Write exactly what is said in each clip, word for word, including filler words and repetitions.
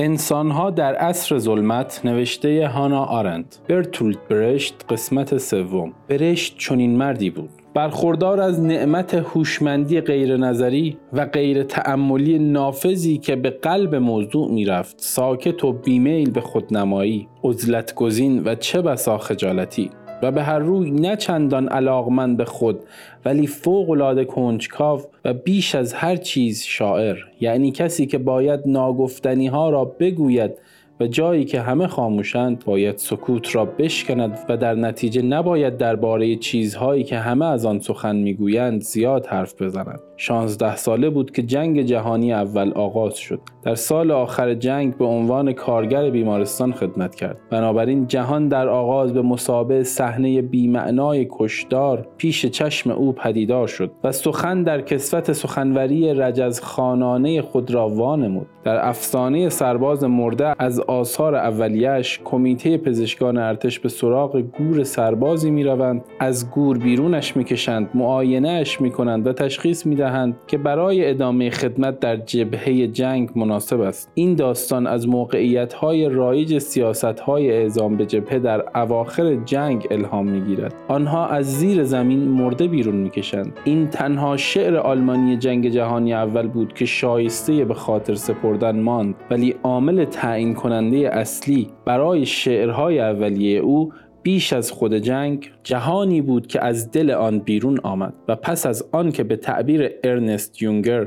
انسانها در عصر ظلمت نوشته هانا آرنت. برتولد برشت قسمت سوم. برشت چنین مردی بود، برخوردار از نعمت هوشمندی غیرنظری و غیر تأملی نافذی که به قلب موضوع میرفت، ساکت و بیمیل به خودنمایی، عزلت‌گزین و چه بسا خجالتی، و به هر روی نه چندان علاقمند به خود ولی فوق‌العاده کنجکاو و بیش از هر چیز شاعر، یعنی کسی که باید ناگفتنی‌ها را بگوید و جایی که همه خاموشند باید سکوت را بشکند و در نتیجه نباید درباره چیزهایی که همه از آن سخن میگویند زیاد حرف بزنند. شانزده ساله بود که جنگ جهانی اول آغاز شد. در سال آخر جنگ به عنوان کارگر بیمارستان خدمت کرد. بنابراین جهان در آغاز به مسابه صحنه بی‌معنای کشدار پیش چشم او پدیدار شد و سخن در کسوت سخنوری رجز خانانه خود را وانمود. در افسانه سرباز مرده از آثار اولیه‌اش، کمیته پزشکان ارتش به سراغ گور سربازی می‌روند، از گور بیرونش می‌کشند، معاینه‌اش می‌کنند و تشخیص می‌دهند که برای ادامه خدمت در جبهه جنگ مناسب است. این داستان از موقعیت‌های رایج سیاست‌های اعزام به جبهه در اواخر جنگ الهام می‌گیرد. آنها از زیر زمین مرده بیرون می‌کشند. این تنها شعر آلمانی جنگ جهانی اول بود که شایسته به خاطر سپردن ماند، ولی عامل تعیین کننده اصلی برای شعرهای اولیه او بیش از خود جنگ، جهانی بود که از دل آن بیرون آمد و پس از آن که به تعبیر ارنست یونگر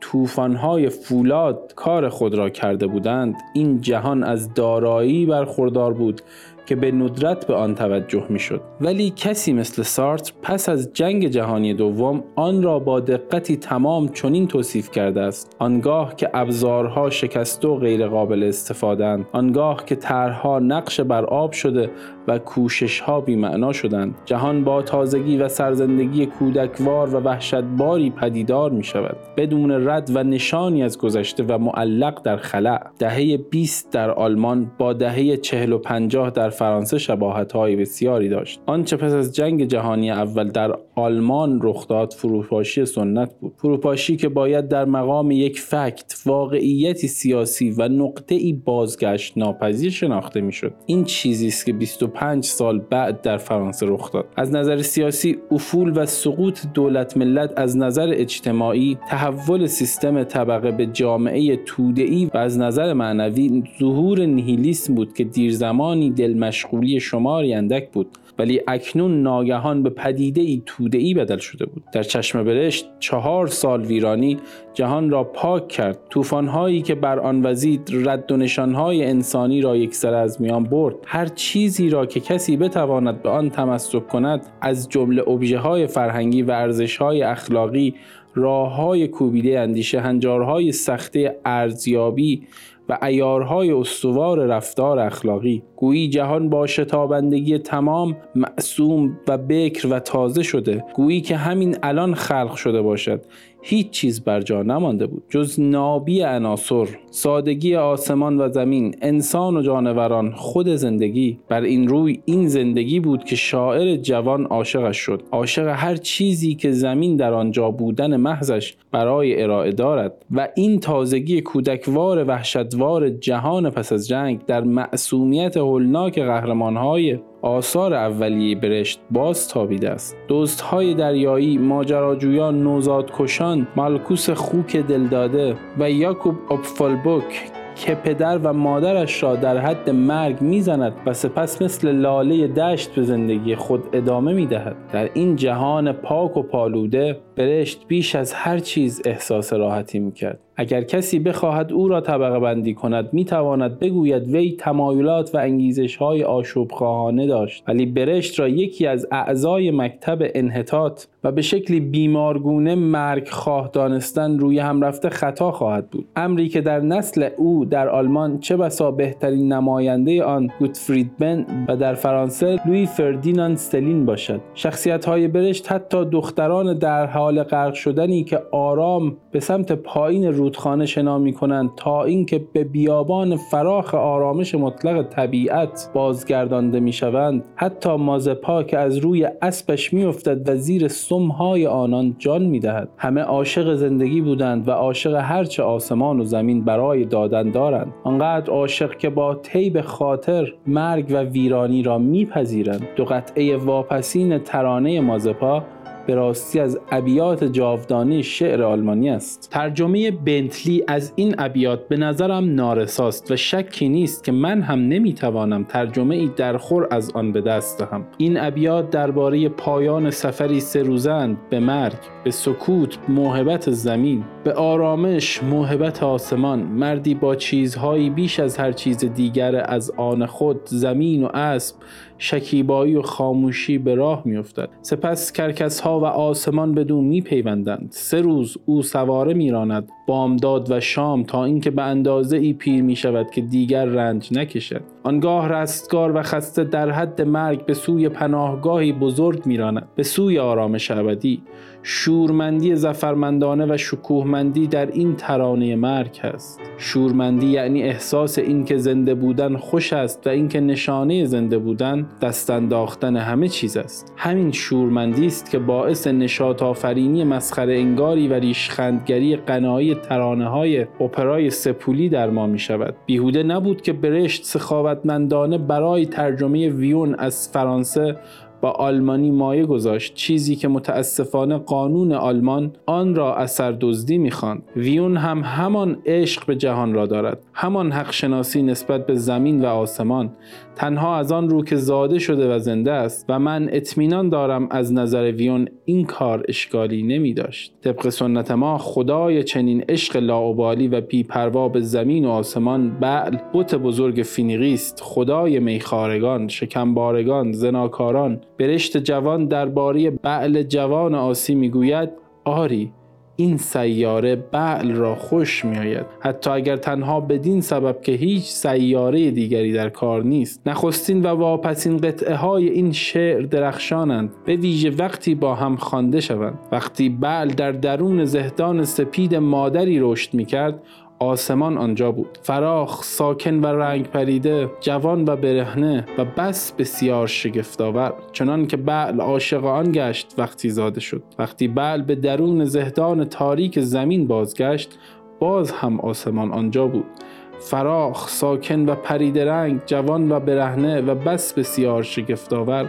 طوفان‌های فولاد کار خود را کرده بودند، این جهان از دارایی برخوردار بود که به ندرت به آن توجه می‌شد. ولی کسی مثل سارتر پس از جنگ جهانی دوم آن را با دقتی تمام چنین توصیف کرده است: آنگاه که ابزارها شکسته و غیر قابل استفاده‌اند، آنگاه که طرح‌ها نقش بر آب شده و کوشش‌ها بی‌معنا شدند، جهان با تازگی و سرزندگی کودکوار و وحشتباری پدیدار می‌شود، بدون رد و نشانی از گذشته و معلق در خلأ. دهه بیست در آلمان با دهه چهل و پنجاه در فرانسه شباهت‌های بسیاری داشت. آنچه پس از جنگ جهانی اول در آلمان رخ داد فروپاشی سنت بود، فروپاشی که باید در مقام یک فکت، واقعیتی سیاسی و نقطه‌ای بازگشت ناپذیر شناخته می‌شد. این چیزی است که بیست و پنج سال بعد در فرانسه رخ داد. از نظر سیاسی افول و سقوط دولت ملت، از نظر اجتماعی تحول سیستم طبقه به جامعه توده‌ای، و از نظر معنوی ظهور نیهیلیسم بود که دیر زمانی دل مشغولی شماری اندک بود، ولی اکنون ناگهان به پدیده‌ای توده‌ای بدل شده بود. در چشم برشت چهار سال ویرانی جهان را پاک کرد. طوفان‌هایی که بر آن وزید رد و نشان‌های انسانی را یکسره از میان برد. هر چیزی را که کسی بتواند به آن تمسک کند، از جمله ابژه‌های فرهنگی و ارزش‌های اخلاقی، راه‌های کوبیده اندیشه، هنجارهای سخته ارزیابی و عیارهای استوار رفتار اخلاقی. گویی جهان با شتابندگی تمام معصوم و بکر و تازه شده، گویی که همین الان خلق شده باشد. هیچ چیز بر جا نمانده بود جز نابی عناصر، سادگی آسمان و زمین، انسان و جانوران، خود زندگی. بر این روی این زندگی بود که شاعر جوان عاشقش شد، عاشق هر چیزی که زمین در آنجا بودن محضش برای ارائه دارد، و این تازگی کودکوار وحشتوار جهان پس از جنگ در معصومیت هولناک قهرمان‌های آثار اولیه برشت باز تابیده است. دزدهای دریایی، ماجراجویان، نوزادکشان، مالکوس خوک دلداده و یاکوب آپفالبوک که پدر و مادرش را در حد مرگ میزند و سپس مثل لاله دشت به زندگی خود ادامه میدهد. در این جهان پاک و پالوده، برشت بیش از هر چیز احساس راحتی میکرد. اگر کسی بخواهد او را طبقه بندی کند، میتواند بگوید وی تمایلات و انگیزش‌های آشوبخواهانه داشت، ولی برشت را یکی از اعضای مکتب انحطاط و به شکلی بیمارگونه مرگخواه دانستن روی هم رفته خطا خواهد بود، امری که در نسل او در آلمان چه بسا بهترین نماینده آن گوتفرید بن و در فرانسه لوئی فردیناند سلین باشد. شخصیت‌های برشت حتی دختران درها حال غرق شدنی که آرام به سمت پایین رودخانه شنا می‌کنند تا اینکه به بیابان فراخ آرامش مطلق طبیعت بازگردانده می‌شوند. حتی مازپا که از روی اسبش می‌افتد و زیر سمهای آنان جان می‌دهد. همه عاشق زندگی بودند و عاشق هرچه آسمان و زمین برای دادن دارند، آنقدر عاشق که با طیب خاطر مرگ و ویرانی را می‌پذیرند. دو قطعه واپسین ترانه مازپا به راستی از ابیات جاودانه شعر آلمانی است. ترجمه بنتلی از این ابیات به نظرم نارساست و شکی نیست که من هم نمیتوانم ترجمه ای درخور از آن به دست دهم. این ابیات درباره پایان سفری سه روزه‌اند، به مرگ، به سکوت، موهبت زمین، به آرامش، موهبت آسمان، مردی با چیزهایی بیش از هر چیز دیگر از آن خود، زمین و اسب، شکیبایی و خاموشی به راه می‌افتد. سپس کرکس‌ها و آسمان بدون می‌پیوندند. سه روز او سواره می‌راند، بامداد و شام، تا اینکه به اندازه ای پیر می‌شود که دیگر رنج نکشد. آنگاه رستگار و خسته در حد مرگ به سوی پناهگاهی بزرگ می‌راند، به سوی آرامش ابدی. شورمندی ظفرمندانه و شکوهمندی در این ترانه مرگ است. شورمندی یعنی احساس اینکه زنده بودن خوش است و اینکه نشانه زنده بودن دست انداختن همه چیز است. همین شورمندی است که باعث نشاط آفرینی مسخره انگاری و ریشخندگری قنایی ترانه‌های اپرای سپولی در ما می شود. بیهوده نبود که برشت سخاوتمندانه برای ترجمه ویون از فرانسه با آلمانی مایه گذاشت، چیزی که متاسفانه قانون آلمان آن را اثر دزدی می‌خواند. ویون هم همان عشق به جهان را دارد، همان حق شناسی نسبت به زمین و آسمان، تنها از آن رو که زاده شده و زنده است، و من اطمینان دارم از نظر ویون این کار اشکالی نمی داشت. طبق سنت ما خدای چنین عشق لاابالی و بی‌پروا به زمین و آسمان بعل بت بزرگ فینیقی است، خدای میخارگان، شکمبارگان، زناکاران. برشت جوان درباره بعل جوان آسی میگوید: آری، این سیاره بعل را خوش می آید، حتی اگر تنها بدین سبب که هیچ سیاره دیگری در کار نیست. نخستین و واپسین قطعه های این شعر درخشانند، به ویژه وقتی با هم خوانده شوند. وقتی بعل در درون زهدان سپید مادری رشد می کرد، آسمان آنجا بود، فراخ، ساکن و رنگ پریده، جوان و برهنه و بس بسیار شگفت‌آور، چنان که بعل عاشق آن گشت وقتی زاده شد. وقتی بعل به درون زهدان تاریک زمین بازگشت، باز هم آسمان آنجا بود، فراخ، ساکن و پریده رنگ، جوان و برهنه و بس بسیار شگفت‌آور،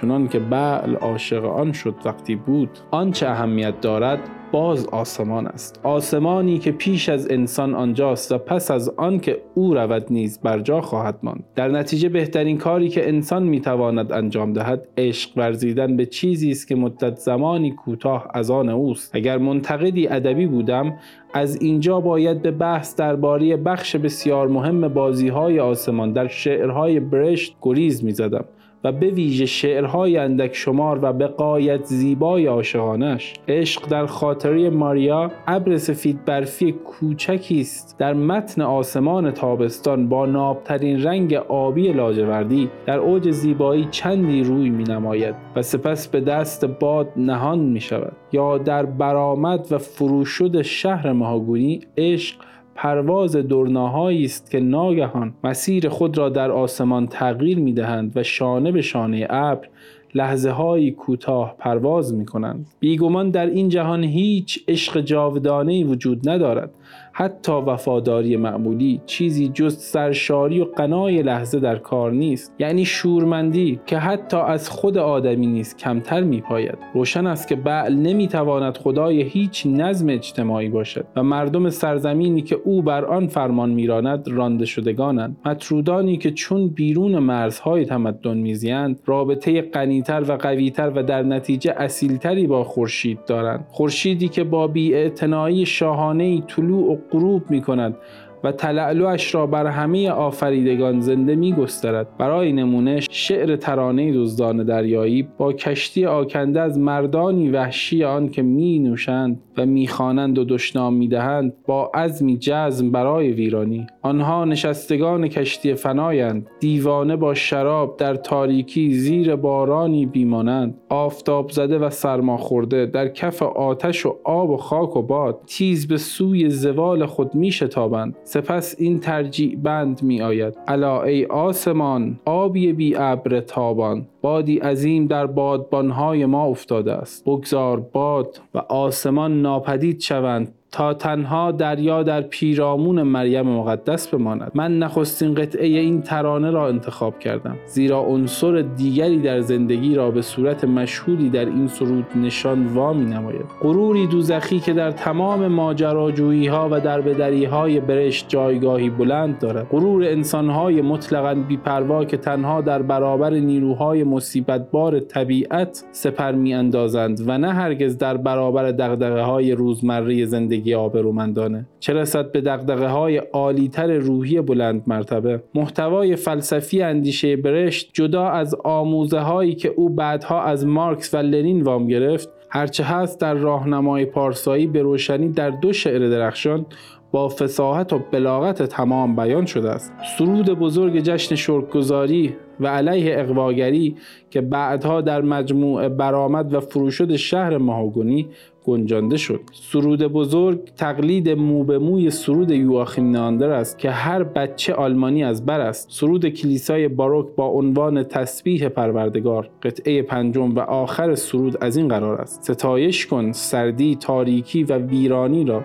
چنان که بعل عاشق آن شد وقتی بود. آنچه اهمیت دارد باز آسمان است، آسمانی که پیش از انسان آنجاست و پس از آن که او رود نیز بر جا خواهد ماند. در نتیجه بهترین کاری که انسان میتواند انجام دهد، عشق ورزیدن به چیزی است که مدت زمانی کوتاه از آن اوست. اگر منتقدی ادبی بودم، از اینجا باید به بحث درباره بخش بسیار مهم بازی‌های آسمان در شعرهای برشت گریز می‌زدم، و به ویژه شعرهای اندک شمار و به غایت زیبای عاشقانش. عشق در خاطره ماریا ابر سفید برفی کوچکی است در متن آسمان تابستان، با نابترین رنگ آبی لاجوردی در اوج زیبایی چندی روی می نماید و سپس به دست باد نهان می شود. یا در برآمد و فروشد شهر مهاگونی، عشق پرواز درناهایی است که ناگهان مسیر خود را در آسمان تغییر می‌دهند و شانه به شانه ابر لحظه‌های کوتاه پرواز می‌کنند. بیگمان در این جهان هیچ عشق جاودانه‌ای وجود ندارد، حتی وفاداری معمولی. چیزی جز سرشاری و قنای لحظه در کار نیست، یعنی شورمندی که حتی از خود آدمی نیز کمتر میپاید. روشن است که بعل نمیتواند خدای هیچ نظم اجتماعی باشد و مردم سرزمینی که او بر آن فرمان میراند رانده شدگانند، مطرودانی که چون بیرون مرزهای تمدن میزیند، رابطه غنیتر و قویتر و در نتیجه اصیلتری با خورشید دارند، خورشیدی که با بی‌اعتنایی شاهانه‌ای طلوع و غروب می کند و تلالوش را بر همه آفریدگان زنده می گسترد. برای نمونه شعر ترانه دزدان دریایی با کشتی آکنده از مردانی وحشی آن که می نوشند و می خوانند و دشنام می دهند با عزمی جزم برای ویرانی. آنها نشستگان کشتی فنایند، دیوانه با شراب در تاریکی زیر بارانی بیمانند، آفتاب زده و سرما خورده در کف آتش و آب و خاک و باد تیز به سوی زوال خود می شتابند. سپس این ترجیع بند می آید: الا ای آسمان، آبی بی ابر تابان، بادی عظیم در بادبانهای ما افتاده است. بگذار باد و آسمان ناپدید شوند تا تنها دریا در پیرامون مریم مقدس بماند. من نخستین قطعه این ترانه را انتخاب کردم، زیرا عنصر دیگری در زندگی را به صورت مشهودی در این سرود نشان وامی نماید. غروری دوزخی که در تمام ماجراجویی ها و دربدری های برشت جایگاهی بلند دارد. غرور انسانهای مطلقاً بی‌پروا که تنها در برابر نیروهای مصیبتبار طبیعت سپر می‌اندازند و نه هرگز در برابر دغدغه‌های روزمره زندگی آبرومندانه. چه رسد به دغدغه‌های عالی‌تر روحی بلند مرتبه. محتوای فلسفی اندیشه برشت جدا از آموزه‌هایی که او بعدها از مارکس و لنین وام گرفت، هرچه هست در راهنمای پارسایی به روشنی در دو شعر درخشان با فصاحت و بلاغت تمام بیان شده است. سرود بزرگ جشن شرک‌گذاری و علیه اغواگری که بعدها در مجموعه برآمد و فروشد شهر مهاگونی گنجانده شد. سرود بزرگ تقلید مو به موی سرود یواخیم نهاندر است که هر بچه آلمانی از بر است. سرود کلیسای باروک با عنوان تسبیح پروردگار، قطعه پنجم و آخر سرود از این قرار است: ستایش کن سردی، تاریکی و ویرانی را،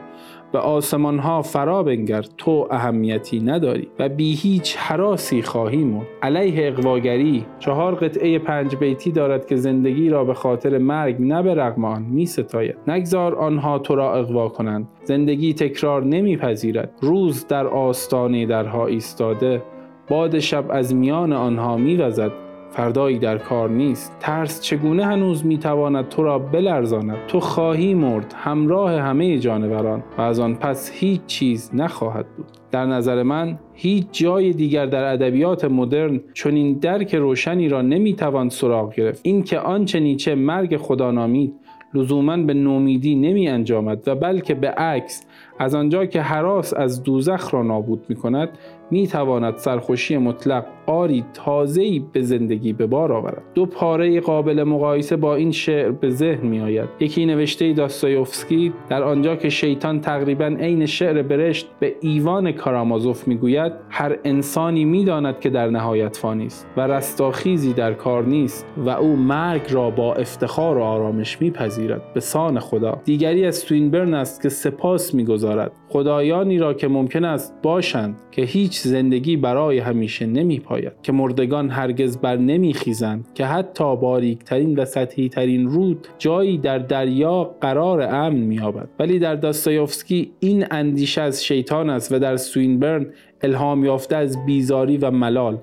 به آسمانها فرا بنگر، تو اهمیتی نداری و بی هیچ هراسی خواهی مرد. علیه اغواگری چهار قطعه پنج بیتی دارد که زندگی را به خاطر مرگ نه به رغم آن می ستاید. نگذار آنها تو را اغوا کنند، زندگی تکرار نمی پذیرد. روز در آستانه درها ایستاده، باد شب از میان آنها می وزد، فردایی در کار نیست. ترس چگونه هنوز میتواند تو را بلرزاند؟ تو خواهی مرد همراه همه جانوران و از آن پس هیچ چیز نخواهد بود. در نظر من هیچ جای دیگر در ادبیات مدرن چنین درک روشنی را نمیتوان سراغ گرفت. این که آنچه نیچه مرگ خدا نامید لزوماً به نومیدی نمی انجامد و بلکه به عکس، از آنجا که هراس از دوزخ را نابود می کند، می تواند سرخوشی مطلق آری تازه‌ای به زندگی به بار آورد. دو پاره قابل مقایسه با این شعر به ذهن می آید: یکی نوشته داستایوفسکی در آنجا که شیطان تقریباً عین شعر برشت به ایوان کارامازوف می گوید: هر انسانی می داند که در نهایت فانی است و رستاخیزی در کار نیست و او مرگ را با افتخار و آرامش می پذیرد به سان خدا. دیگری از سوینبرن است که سپاس می گذارد: خدایانی را که ممکن است باشند، که هیچ زندگی برای همیشه نمی پاید، که مردگان هرگز بر نمی خیزند، که حتی باریکترین و سطحی ترین رود جایی در دریا قرار امن می یابد. ولی در داستایوفسکی این اندیشه از شیطان است و در سوینبرن الهام یافته از بیزاری و ملال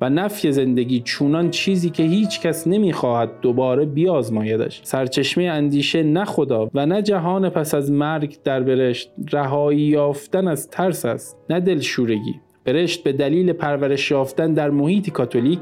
و نفی زندگی چونان چیزی که هیچ کس نمیخواهد دوباره بیازمایدش. سرچشمه اندیشه نه خدا و نه جهان پس از مرگ در برشت، رهایی یافتن از ترس است، نه دلشورگی. برشت به دلیل پرورش یافتن در محیط کاتولیک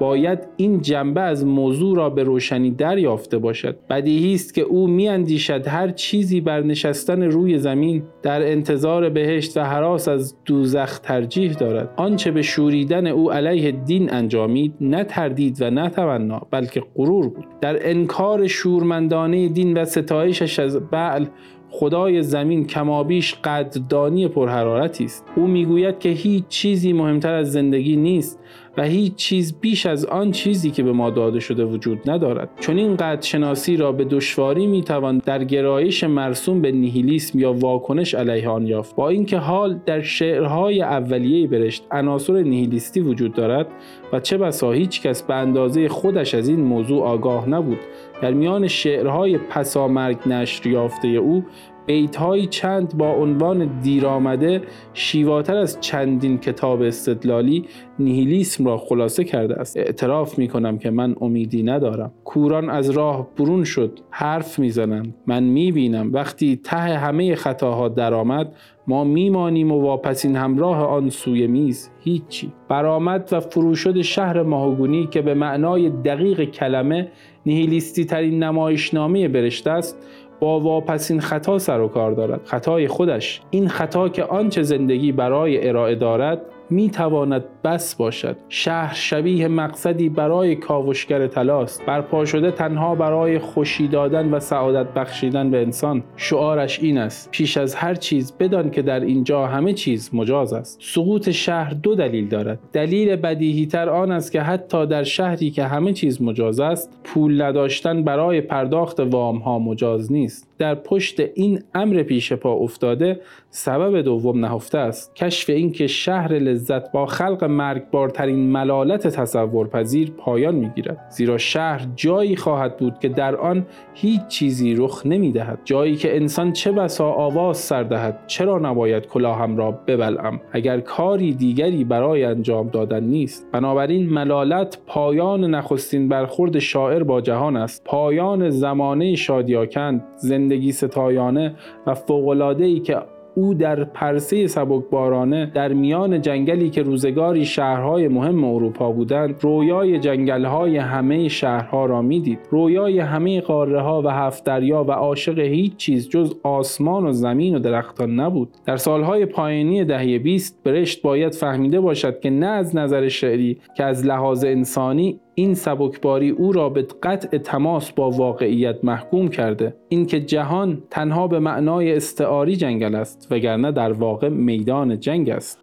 باید این جنبه از موضوع را به روشنی دریافته باشد. بدیهی است که او میاندیشد هر چیزی بر نشستن روی زمین در انتظار بهشت و هراس از دوزخ ترجیح دارد. آنچه به شوریدن او علیه دین انجامید نه تردید و نه تمنا، بلکه غرور بود. در انکار شورمندانه دین و ستایشش از بعل، خدای زمین کمابیش قدردانی پرحرارتی است. او میگوید که هیچ چیزی مهمتر از زندگی نیست و هیچ چیز بیش از آن چیزی که به ما داده شده وجود ندارد. چون این قدرشناسی را به دشواری میتوان در گرایش مرسوم به نیهیلیسم یا واکنش علیه آن یافت. با اینکه حال در شعرهای اولیه برشت عناصر نیهیلیستی وجود دارد و چه بسا هیچ کس به اندازه خودش از این موضوع آگاه نبود، در میان شعرهای پسامرگ نشر یافته او بیت‌های چند با عنوان دیرآمده شیواتر از چندین کتاب استدلالی نیهیلیسم را خلاصه کرده است. اعتراف می‌کنم که من امیدی ندارم. کوران از راه برون شد. حرف می‌زنند. من می‌بینم وقتی ته همه خطاها درآمد ما میمانیم و واپسین همراه آن سوی میز هیچی. برآمد و فروشد شهر مهاگونی که به معنای دقیق کلمه نیهیلیستی ترین نمایشنامه برشته است، با واپسین خطا سر و کار دارد. خطای خودش. این خطا که آنچه زندگی برای ارائه دارد می تواند بس باشد. شهر شبیه مقصدی برای کاوشگر طلاست، برپا شده تنها برای خوشی دادن و سعادت بخشیدن به انسان. شعارش این است: پیش از هر چیز بدان که در اینجا همه چیز مجاز است. سقوط شهر دو دلیل دارد. دلیل بدیهی تر آن است که حتی در شهری که همه چیز مجاز است، پول نداشتن برای پرداخت وام ها مجاز نیست. در پشت این امر پیش پا افتاده سبب دوم نهفته است: کشف اینکه شهر لذت با خلق مرگبارترین ملالت تصورپذیر پایان میگیرد، زیرا شهر جایی خواهد بود که در آن هیچ چیزی رخ نمیدهد، جایی که انسان چه بسا آواز سر دهد: چرا نباید کلاهم را ببلعم اگر کاری دیگری برای انجام دادن نیست. بنابراین ملالت پایان نخستین برخورد شاعر با جهان است، پایان زمانه شادیاکند، زندگی ستایانه و فوق‌العاده‌ای که او در پرسه سبکبارانه در میان جنگلی که روزگاری شهرهای مهم اروپا بودند، رویای جنگل‌های همه شهرها را می‌دید، رویای همه قاره‌ها و هفت دریا، و عاشق هیچ چیز جز آسمان و زمین و درختان نبود. در سالهای پایانی دهه بیست برشت باید فهمیده باشد که نه از نظر شعری که از لحاظ انسانی این سبکباری او را به قطع تماس با واقعیت محکوم کرده. اینکه جهان تنها به معنای استعاری جنگل است، وگرنه در واقع میدان جنگ است.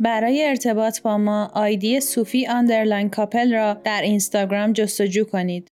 برای ارتباط با ما آیدی صوفی آندرلانگ کاپل را در اینستاگرام جستجو کنید.